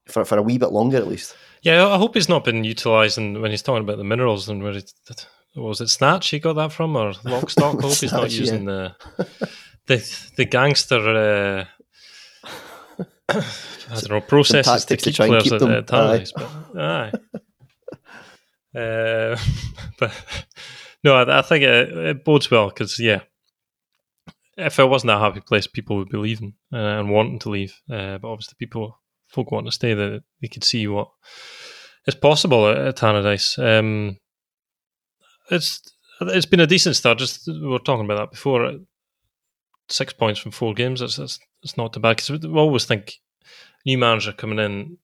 for, for a wee bit longer at least. Yeah, I hope he's not been utilised when he's talking about the minerals. And where he, was it Snatch he got that from? Or Lockstock? I hope Snatch, he's not using yeah. the, the, the gangster... Uh, I don't know, processes to keep to players keep at, at Tannadice, but aye. uh, but no, I, I think it, it bodes well, because yeah, if it wasn't a happy place, people would be leaving uh, and wanting to leave. Uh, but obviously, people, folk want to stay. That they could see what is possible at, at Tannadice. Um, it's it's been a decent start. Just we were talking about that before. Six points from four games. That's that's. It's not too bad, because we always think new manager coming in,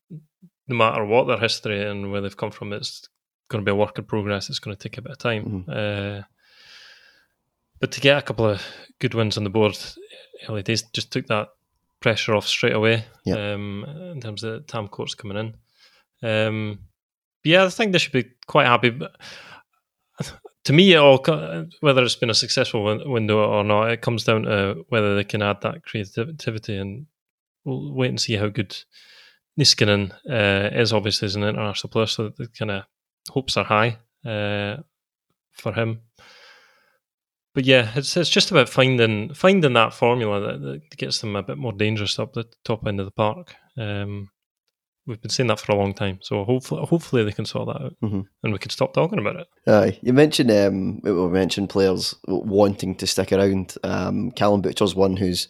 no matter what their history and where they've come from, it's going to be a work in progress. It's going to take a bit of time. Mm. Uh, but to get a couple of good wins on the board early days just took that pressure off straight away, yep. um, in terms of Tam Courts coming in. Um, yeah, I think they should be quite happy. But to me, it all, whether it's been a successful win- window or not, it comes down to whether they can add that creativity, and we'll wait and see how good Niskanen uh, is. Obviously, as an international player, so the kind of hopes are high uh, for him. But yeah, it's it's just about finding finding that formula that, that gets them a bit more dangerous up the top end of the park. Um, we've been saying that for a long time, so hopefully, hopefully they can sort that out, mm-hmm. and we can stop talking about it. Aye, you mentioned um, we mentioned players wanting to stick around. Um, Callum Butcher's one who's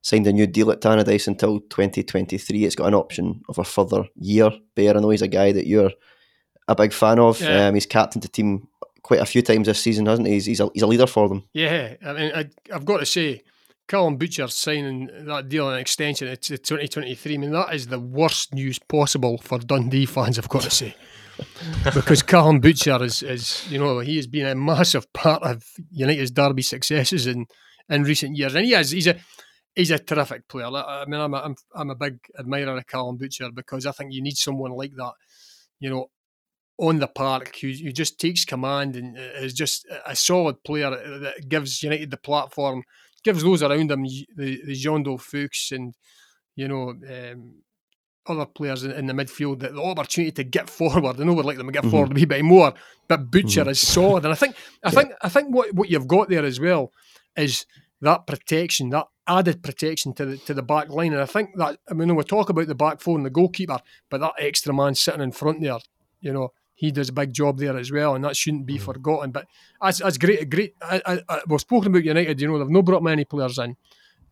signed a new deal at Tannadice until twenty twenty-three. It's got an option of a further year. Bear, I know he's a guy that you're a big fan of. Yeah. Um, he's captained the team quite a few times this season, hasn't he? He's, he's, a, he's a leader for them. Yeah, I mean, I, I've got to say, Callum Butcher signing that deal and extension to twenty twenty-three, I mean, that is the worst news possible for Dundee fans, I've got to say. Because Callum Butcher is, is, you know, he has been a massive part of United's derby successes in, in recent years. And he has, he's a... He's a terrific player. I mean, I'm a, I'm, I'm a big admirer of Callum Butcher, because I think you need someone like that, you know, on the park, who, who just takes command and is just a solid player that gives United the platform, gives those around him, the, the Jondo Fuchs and, you know, um, other players in, in the midfield, the, the opportunity to get forward. I know we'd like them to get mm-hmm. forward a wee bit more, but Butcher mm-hmm. is solid. And I think I yeah. think, I think think what, what you've got there as well is that protection, that added protection to the to the back line. And I think that, I mean, we talk about the back four and the goalkeeper, but that extra man sitting in front there, you know, he does a big job there as well, and that shouldn't be mm-hmm. forgotten. But that's, that's great. Great. I, I, I, we've spoken about United, you know, they've not brought many players in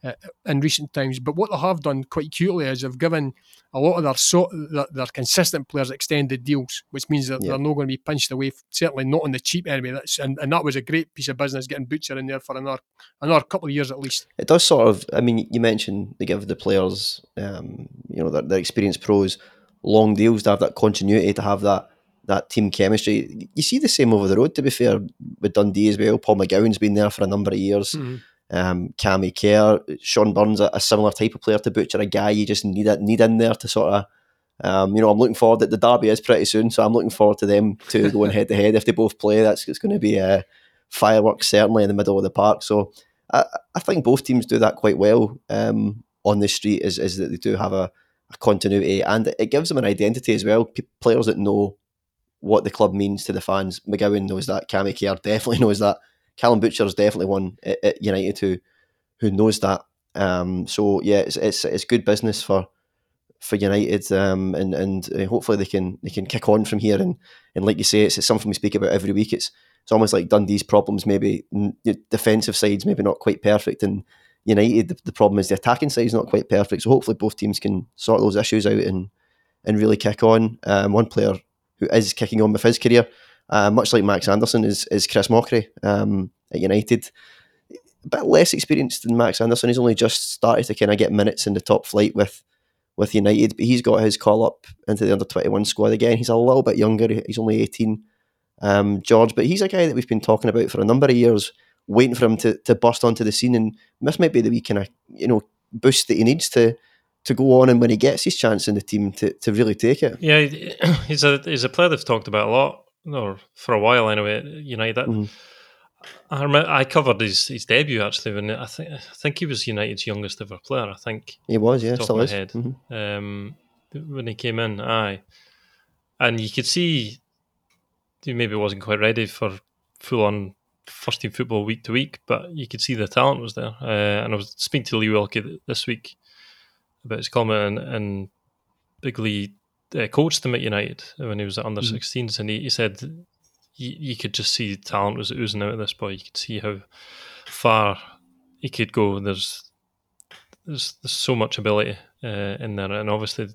uh, in recent times, but what they have done quite cutely is they've given a lot of their so, their, their consistent players extended deals, which means that yeah. they're not going to be pinched away, certainly not on the cheap anyway. That's, and, and that was a great piece of business, getting Butcher in there for another another couple of years at least. It does sort of, I mean, you mentioned they give the players, um, you know, their, their experienced pros, long deals to have that continuity, to have that that team chemistry. You see the same over the road, to be fair, with Dundee as well. Paul McGowan's been there for a number of years. Mm-hmm. Um, Cammy Kerr, Sean Byrne's a, a similar type of player to Butcher, a guy you just need that need in there to sort of, um, you know, I'm looking forward that the derby is pretty soon, so I'm looking forward to them two going head to head. If they both play, that's it's going to be a fireworks certainly in the middle of the park. So I, I think both teams do that quite well um, on the street. Is is that they do have a, a continuity, and it gives them an identity as well. P- players that know what the club means to the fans. McGowan knows that. Cammy Kerr definitely knows that. Callum Butcher is definitely one at United who, who knows that. Um, so yeah, it's it's it's good business for for United, um, and and hopefully they can they can kick on from here. And and like you say, it's, it's something we speak about every week. It's it's almost like Dundee's problems, maybe defensive side's maybe not quite perfect, and United the, the problem is the attacking side's not quite perfect. So hopefully both teams can sort those issues out and and really kick on. Um, one player who is kicking on with his career, Uh, much like Max Anderson, is is Chris Mochrie um, at United. A bit less experienced than Max Anderson. He's only just started to kind of get minutes in the top flight with with United, but he's got his call up into the under twenty-one squad again. He's a little bit younger. He's only eighteen, um, George, but he's a guy that we've been talking about for a number of years, waiting for him to, to burst onto the scene. And this might be the wee kind of, you know, boost that he needs to to go on, and when he gets his chance in the team, to to really take it. Yeah, he's a, he's a player they've talked about a lot, or for a while anyway, United. Mm-hmm. I remember I covered his, his debut actually when I think I think he was United's youngest ever player. I think he was, yeah, still is. Mm-hmm. Um, when he came in, aye, and you could see he maybe wasn't quite ready for full on first team football week to week, but you could see the talent was there. Uh, and I was speaking to Lee Wilkie this week about his comment, and, and Big Lee Uh, coached him at United when he was at under sixteens, and he, he said you could just see talent was oozing out at this boy. You could see how far he could go. There's there's, there's so much ability uh, in there, and obviously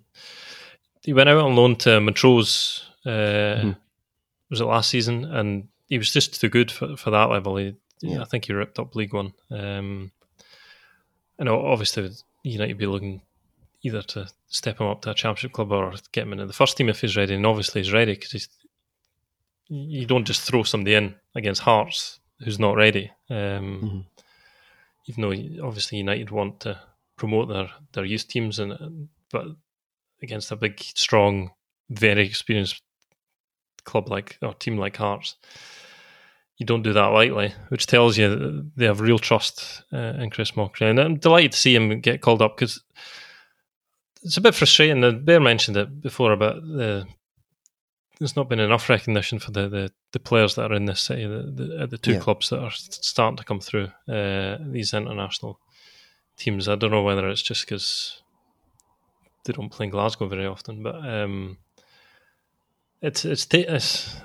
he went out on loan to Montrose. Uh, mm-hmm. Was it last season? And he was just too good for, for that level. He, yeah. I think he ripped up League One, um, and obviously United be looking either to step him up to a championship club or get him into the first team if he's ready. And obviously he's ready because he's you don't just throw somebody in against Hearts who's not ready. Um, mm-hmm. Even though obviously United want to promote their, their youth teams, and but against a big, strong, very experienced club like or team like Hearts, you don't do that lightly, which tells you that they have real trust uh, in Chris Mochrie. And I'm delighted to see him get called up, because it's a bit frustrating. Bear mentioned it before about the there's not been enough recognition for the, the, the players that are in this city, the, the, the two yeah. clubs that are starting to come through, uh, these international teams. I don't know whether it's just because they don't play in Glasgow very often, but um, it's, it's, ta- it's,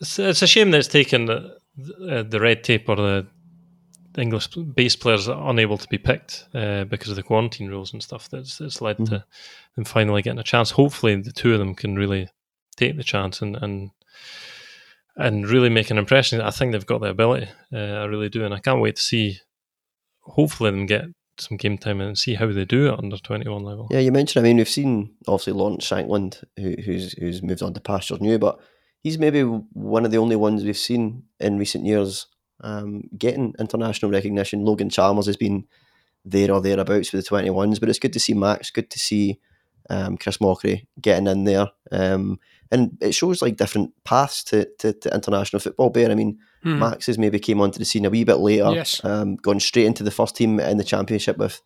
it's it's a shame that it's taken the, the, the red tape or the English-based players that are unable to be picked uh, because of the quarantine rules and stuff. That's, that's led mm-hmm. to them finally getting a chance. Hopefully the two of them can really take the chance and, and and really make an impression. I think they've got the ability. Uh, I really do, and I can't wait to see. Hopefully, them get some game time and see how they do at under twenty-one level. Yeah, you mentioned. I mean, we've seen obviously Lawrence Shankland, who, who's who's moved on to pastures new, but he's maybe one of the only ones we've seen in recent years um, getting international recognition. Logan Chalmers has been there or thereabouts with the twenty-ones, but it's good to see Max. Good to see um, Chris Mochrie getting in there. Um, And it shows like different paths to, to, to international football. Bear, I mean, hmm. Max has maybe came onto the scene a wee bit later, yes. um, gone straight into the first team in the Championship with,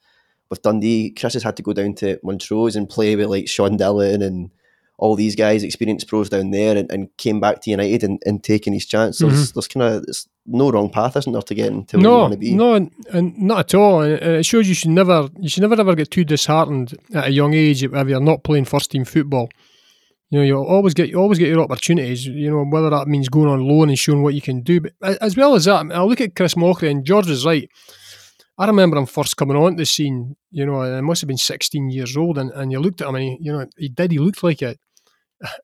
with Dundee. Chris has had to go down to Montrose and play with like Sean Dillon and all these guys, experienced pros down there, and, and came back to United and, and taking his chance. There's, mm-hmm. there's kind of there's no wrong path, isn't there, to get into where no, you want to be? No, and, and not at all. And it shows you should never, you should never ever get too disheartened at a young age if you're not playing first team football. You know, you always get you always get your opportunities, you know, whether that means going on loan and showing what you can do. But as well as that, I mean, I look at Chris Mochrie, and George is right. I remember him first coming onto the scene, you know, I must have been sixteen years old, and, and you looked at him and, he, you know, he did, he looked like a,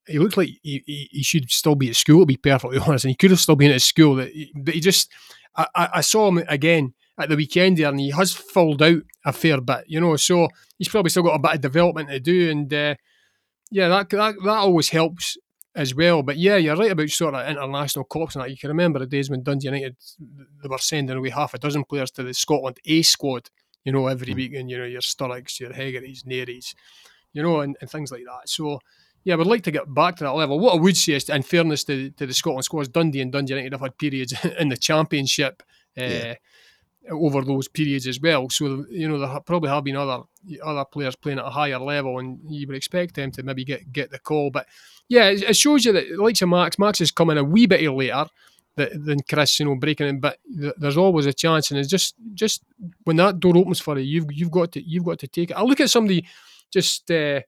he looked like he, he, he should still be at school, to be perfectly honest, and he could have still been at school. But he, but he just, I, I saw him again at the weekend there, and he has filled out a fair bit, you know, so he's probably still got a bit of development to do, and, uh, yeah, that, that that always helps as well. But yeah, you're right about sort of international cops and that. You can remember the days when Dundee United, they were sending away half a dozen players to the Scotland A squad, you know, every week, and, you know, your Sturrocks, your Hegartys, Nearys, you know, and, and things like that. So, yeah, we'd like to get back to that level. What I would say is, in fairness to, to the Scotland squads, Dundee and Dundee United have had periods in the Championship uh, yeah. over those periods as well. So, you know, there probably have been other other players playing at a higher level, and you would expect them to maybe get, get the call. But yeah, it, it shows you that, like to Max, Max has come in a wee bit later than, than Chris, you know, breaking in, but th- there's always a chance, and it's just just when that door opens for you, you've you've got to you've got to take it. I look at somebody just uh,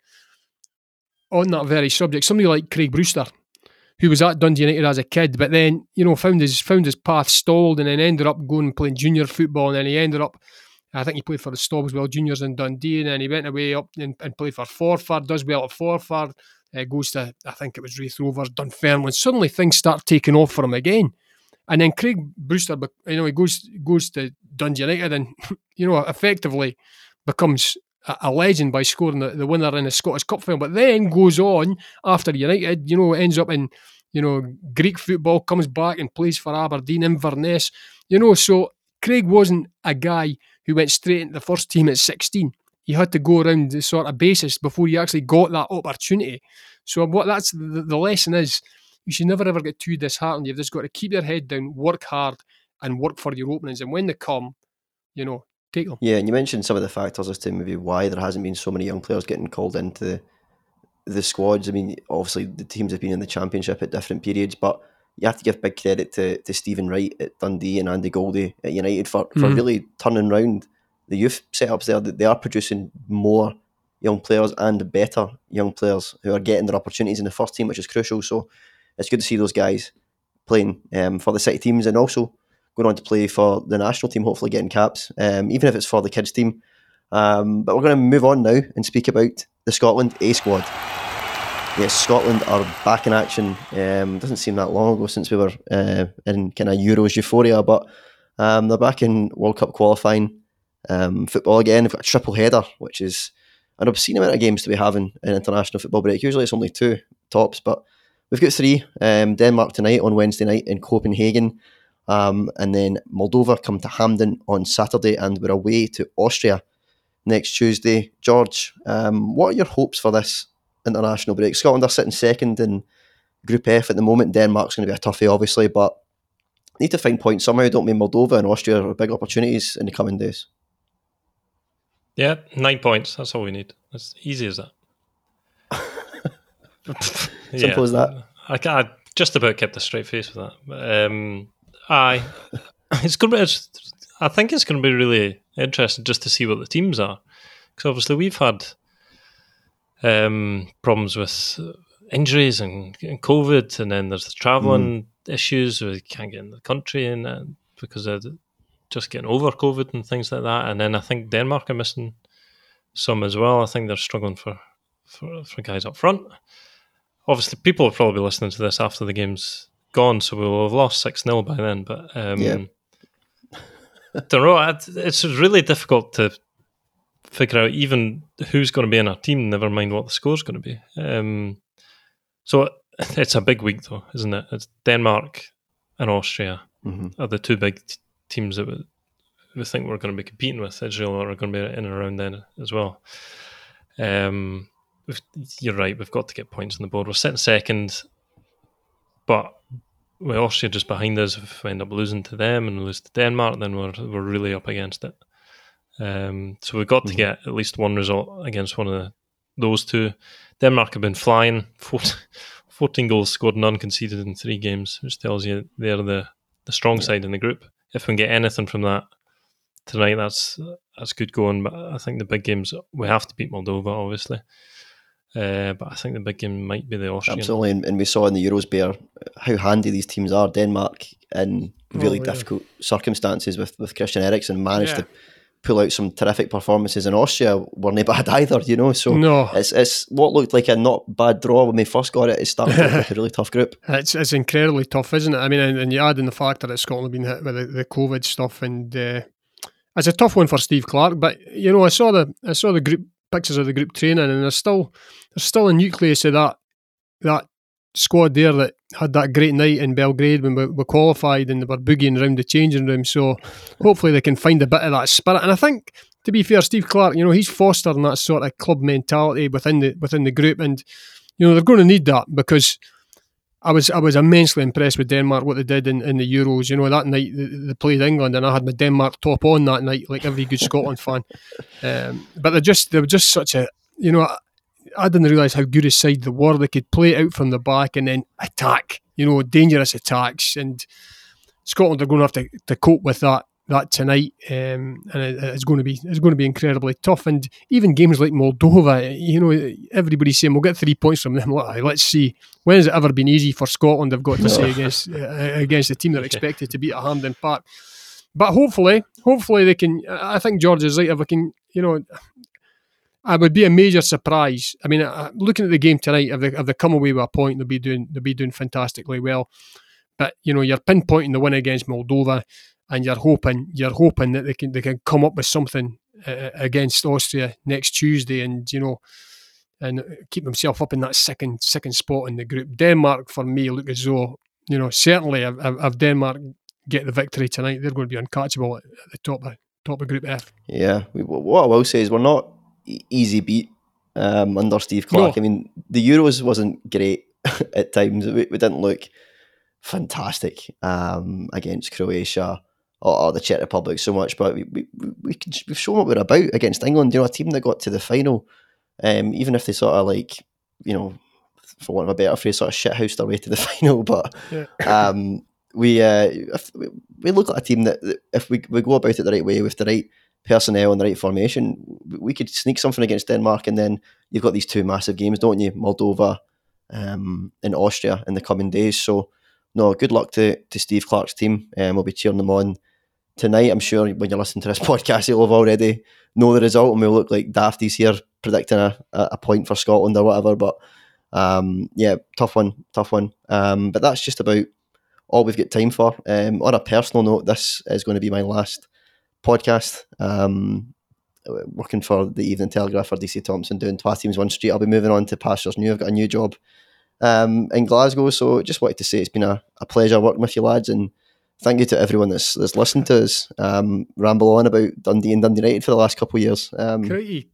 on that very subject, somebody like Craig Brewster, who was at Dundee United as a kid, but then, you know, found his found his path stalled, and then ended up going and playing junior football, and then he ended up, I think he played for the Stobbs well juniors in Dundee, and then he went away up and, and played for Forfar, does well at Forfar, uh, goes to, I think it was Wraith Rovers, Dunfermline. Suddenly things start taking off for him again, and then Craig Brewster, you know, he goes goes to Dundee United, and, you know, effectively becomes a legend by scoring the, the winner in the Scottish Cup final, but then goes on after United, you know, ends up in, you know, Greek football, comes back and plays for Aberdeen, Inverness, you know. So Craig wasn't a guy who went straight into the first team at sixteen. He had to go around the sort of basis before he actually got that opportunity. So what that's the, the lesson is, you should never ever get too disheartened. You've just got to keep your head down, work hard, and work for your openings. And when they come, you know, take them. Yeah, and you mentioned some of the factors as to maybe why there hasn't been so many young players getting called into the, the squads. I mean, obviously the teams have been in the Championship at different periods, but you have to give big credit to, to Stephen Wright at Dundee and Andy Goldie at United for, for mm. really turning round the youth setups there. They are producing more young players and better young players who are getting their opportunities in the first team, which is crucial. So it's good to see those guys playing um, for the city teams, and also going on to play for the national team, hopefully getting caps, um, even if it's for the kids team. Um, but we're going to move on now and speak about the Scotland A squad. Yes, Scotland are back in action. Um, doesn't seem that long ago since we were uh, in kind of Euros euphoria, but um, they're back in World Cup qualifying um, football again. They've got a triple header, which is an obscene amount of games to be having in international football break. Usually it's only two tops, but We've got three. Um, Denmark tonight on Wednesday night in Copenhagen. Um, and then Moldova come to Hamden on Saturday, and we're away to Austria next Tuesday. George, um, what are your hopes for this international break? Scotland are sitting second in Group F at the moment. Denmark's going to be a toughie, obviously, but need to find points somehow, don't we? Moldova and Austria are big opportunities in the coming days. Yeah, nine points. That's all we need. As easy as that. Simple yeah, as that. I, I just about kept a straight face with that. Um, I, it's going to be, it's, I think it's going to be really interesting just to see what the teams are, because obviously we've had um, problems with injuries and, and COVID, and then there's the travelling mm. issues. We can't get in the country and uh, because of the, just getting over COVID and things like that. And then I think Denmark are missing some as well. I think they're struggling for, for, for guys up front. Obviously, people will probably be listening to this after the game's gone, so we'll have lost six nil by then. But um, yeah. I don't know. It's really difficult to figure out even who's going to be in our team, never mind what the score's going to be. Um, so it's a big week, though, isn't it? It's Denmark and Austria mm-hmm. are the two big t- teams that we, we think we're going to be competing with. Israel are going to be in and around then as well. Um, We've, you're right, we've got to get points on the board. We're sitting second, but we're Austria just behind us. If we end up losing to them and lose to Denmark, then we're we're really up against it. Um, so we've got mm-hmm. to get at least one result against one of the, those two. Denmark have been flying. fourteen, fourteen goals scored, none conceded in three games, which tells you they're the, the strong yeah. side in the group. If we can get anything from that tonight, that's, that's good going. But I think the big games, we have to beat Moldova, obviously. Uh, but I think the big game might be the Austrian. Absolutely, and, and we saw in the Euros, Bear, how handy these teams are. Denmark, in really oh, yeah. difficult circumstances with, with Christian Eriksen, managed yeah. to pull out some terrific performances. In Austria, weren't they bad either, you know? So no. it's it's what looked like a not bad draw when we first got it. It started with a really tough group. It's it's incredibly tough, isn't it? I mean, and, and you add in the fact that Scotland have been hit with the, the COVID stuff, and uh, it's a tough one for Steve Clark. But you know, I saw the I saw the group. pictures of the group training, and there's still there's still a nucleus of that that squad there that had that great night in Belgrade when we, we qualified, and they were boogieing around the changing room. So hopefully they can find a bit of that spirit. And I think, to be fair, Steve Clark, you know, he's fostering that sort of club mentality within the within the group, and you know they're going to need that, because I was I was immensely impressed with Denmark, what they did in, in the Euros. You know, that night they, they played England, and I had my Denmark top on that night, like every good Scotland fan. Um, but they're just they were just such a, you know, I, I didn't realise how good a side they were. They could play out from the back and then attack, you know, dangerous attacks. And Scotland are going to have to, to cope with that that tonight, um, and it, it's going to be it's going to be incredibly tough. And even games like Moldova, you know, everybody's saying we'll get three points from them. Let's see. When has it ever been easy for Scotland, I've got to no. say, against uh, against the team that are expected to beat at Hampden Park? But hopefully, hopefully they can. I think George is right. If we can, you know, I would be a major surprise. I mean, uh, looking at the game tonight, if they, if they come away with a point, they'll be doing they'll be doing fantastically well. But you know, you're pinpointing the win against Moldova, and you're hoping you're hoping that they can they can come up with something uh, against Austria next Tuesday, and you know. And keep himself up in that second second spot in the group. Denmark, for me, look as though, you know, certainly if, if Denmark get the victory tonight, they're going to be uncatchable at the top of, top of Group F. Yeah, we, what I will say is we're not easy beat um, under Steve Clark. No. I mean, the Euros wasn't great at times. We, we didn't look fantastic um, against Croatia or, or the Czech Republic so much, but we, we, we can, we've shown what we're about against England. You know, a team that got to the final... Um, even if they sort of like, you know, for want of a better phrase, sort of shithoused their way to the final, but yeah. um, we, uh, if we we look like a team that, that if we, we go about it the right way with the right personnel and the right formation, we could sneak something against Denmark. And then you've got these two massive games, don't you? Moldova um, and Austria in the coming days. So, no, good luck to, to Steve Clark's team. Um, we'll be cheering them on tonight. I'm sure when you're listening to this podcast, you'll have already know the result, and we'll look like dafties here predicting a, a point for Scotland or whatever. But um, yeah, tough one, tough one. Um, but that's just about all we've got time for. Um, on a personal note, this is going to be my last podcast. Um, working for the Evening Telegraph for D C Thompson, doing Twa Teams One Street. I'll be moving on to Pastures New. I've got a new job um, in Glasgow. So just wanted to say it's been a, a pleasure working with you lads, and thank you to everyone that's that's listened to us um, ramble on about Dundee and Dundee United for the last couple of years. Um, Crikey,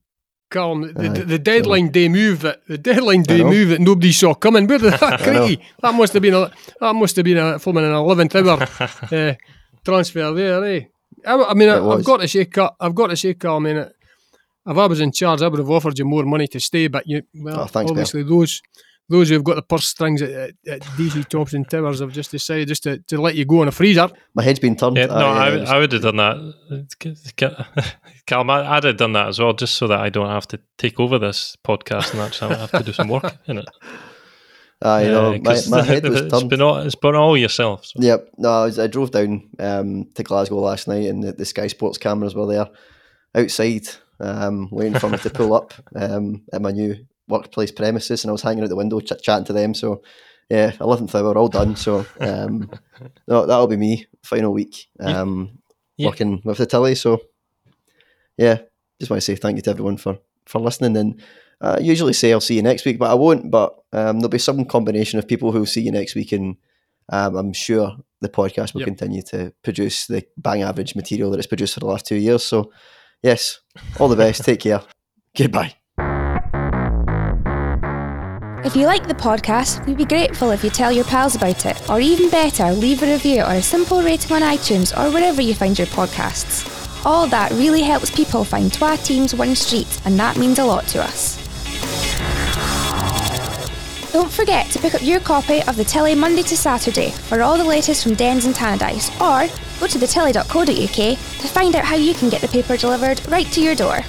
Colin, the, uh, the, the deadline yeah. day move that the deadline day move that nobody saw coming. Where did that crikey? That must have been a that must have been a forming an eleventh hour uh, transfer there, eh? I, I mean, I, I've got to say, I've got to say, Colin, I mean, it, if I was in charge, I would have offered you more money to stay, but you, well, oh, thanks, obviously Bill. those those who've got the purse strings at, at, at D G Thompson Towers have just decided just to, to let you go on a freezer. My head's been turned. Yeah, no, I, I, would, I would have done that. Calm, I'd have done that as well, just so that I don't have to take over this podcast and actually have to do some work in it. I yeah, know, my, my head was turned. It's been all, it's been all yourself. So. Yep, no, I, was, I drove down um, to Glasgow last night, and the, the Sky Sports cameras were there outside, Um, waiting for me to pull up um, at my new workplace premises, and I was hanging out the window ch- chatting to them. So, yeah, eleventh hour, all done. So, um, no, that'll be me, final week um, yeah. working with the Tilly. So, yeah, just want to say thank you to everyone for, for listening. And uh, I usually say I'll see you next week, but I won't. But um, there'll be some combination of people who'll see you next week, and um, I'm sure the podcast will yep. continue to produce the bang average material that it's produced for the last two years. So, yes, all the best. Take care. Goodbye. If you like the podcast, we'd be grateful if you tell your pals about it. Or even better, leave a review or a simple rating on iTunes or wherever you find your podcasts. All that really helps people find Twa Teams One Street, and that means a lot to us. Don't forget to pick up your copy of The Tilly Monday to Saturday for all the latest from Dens and Tannadice, or go to the tilly dot co dot U K to find out how you can get the paper delivered right to your door.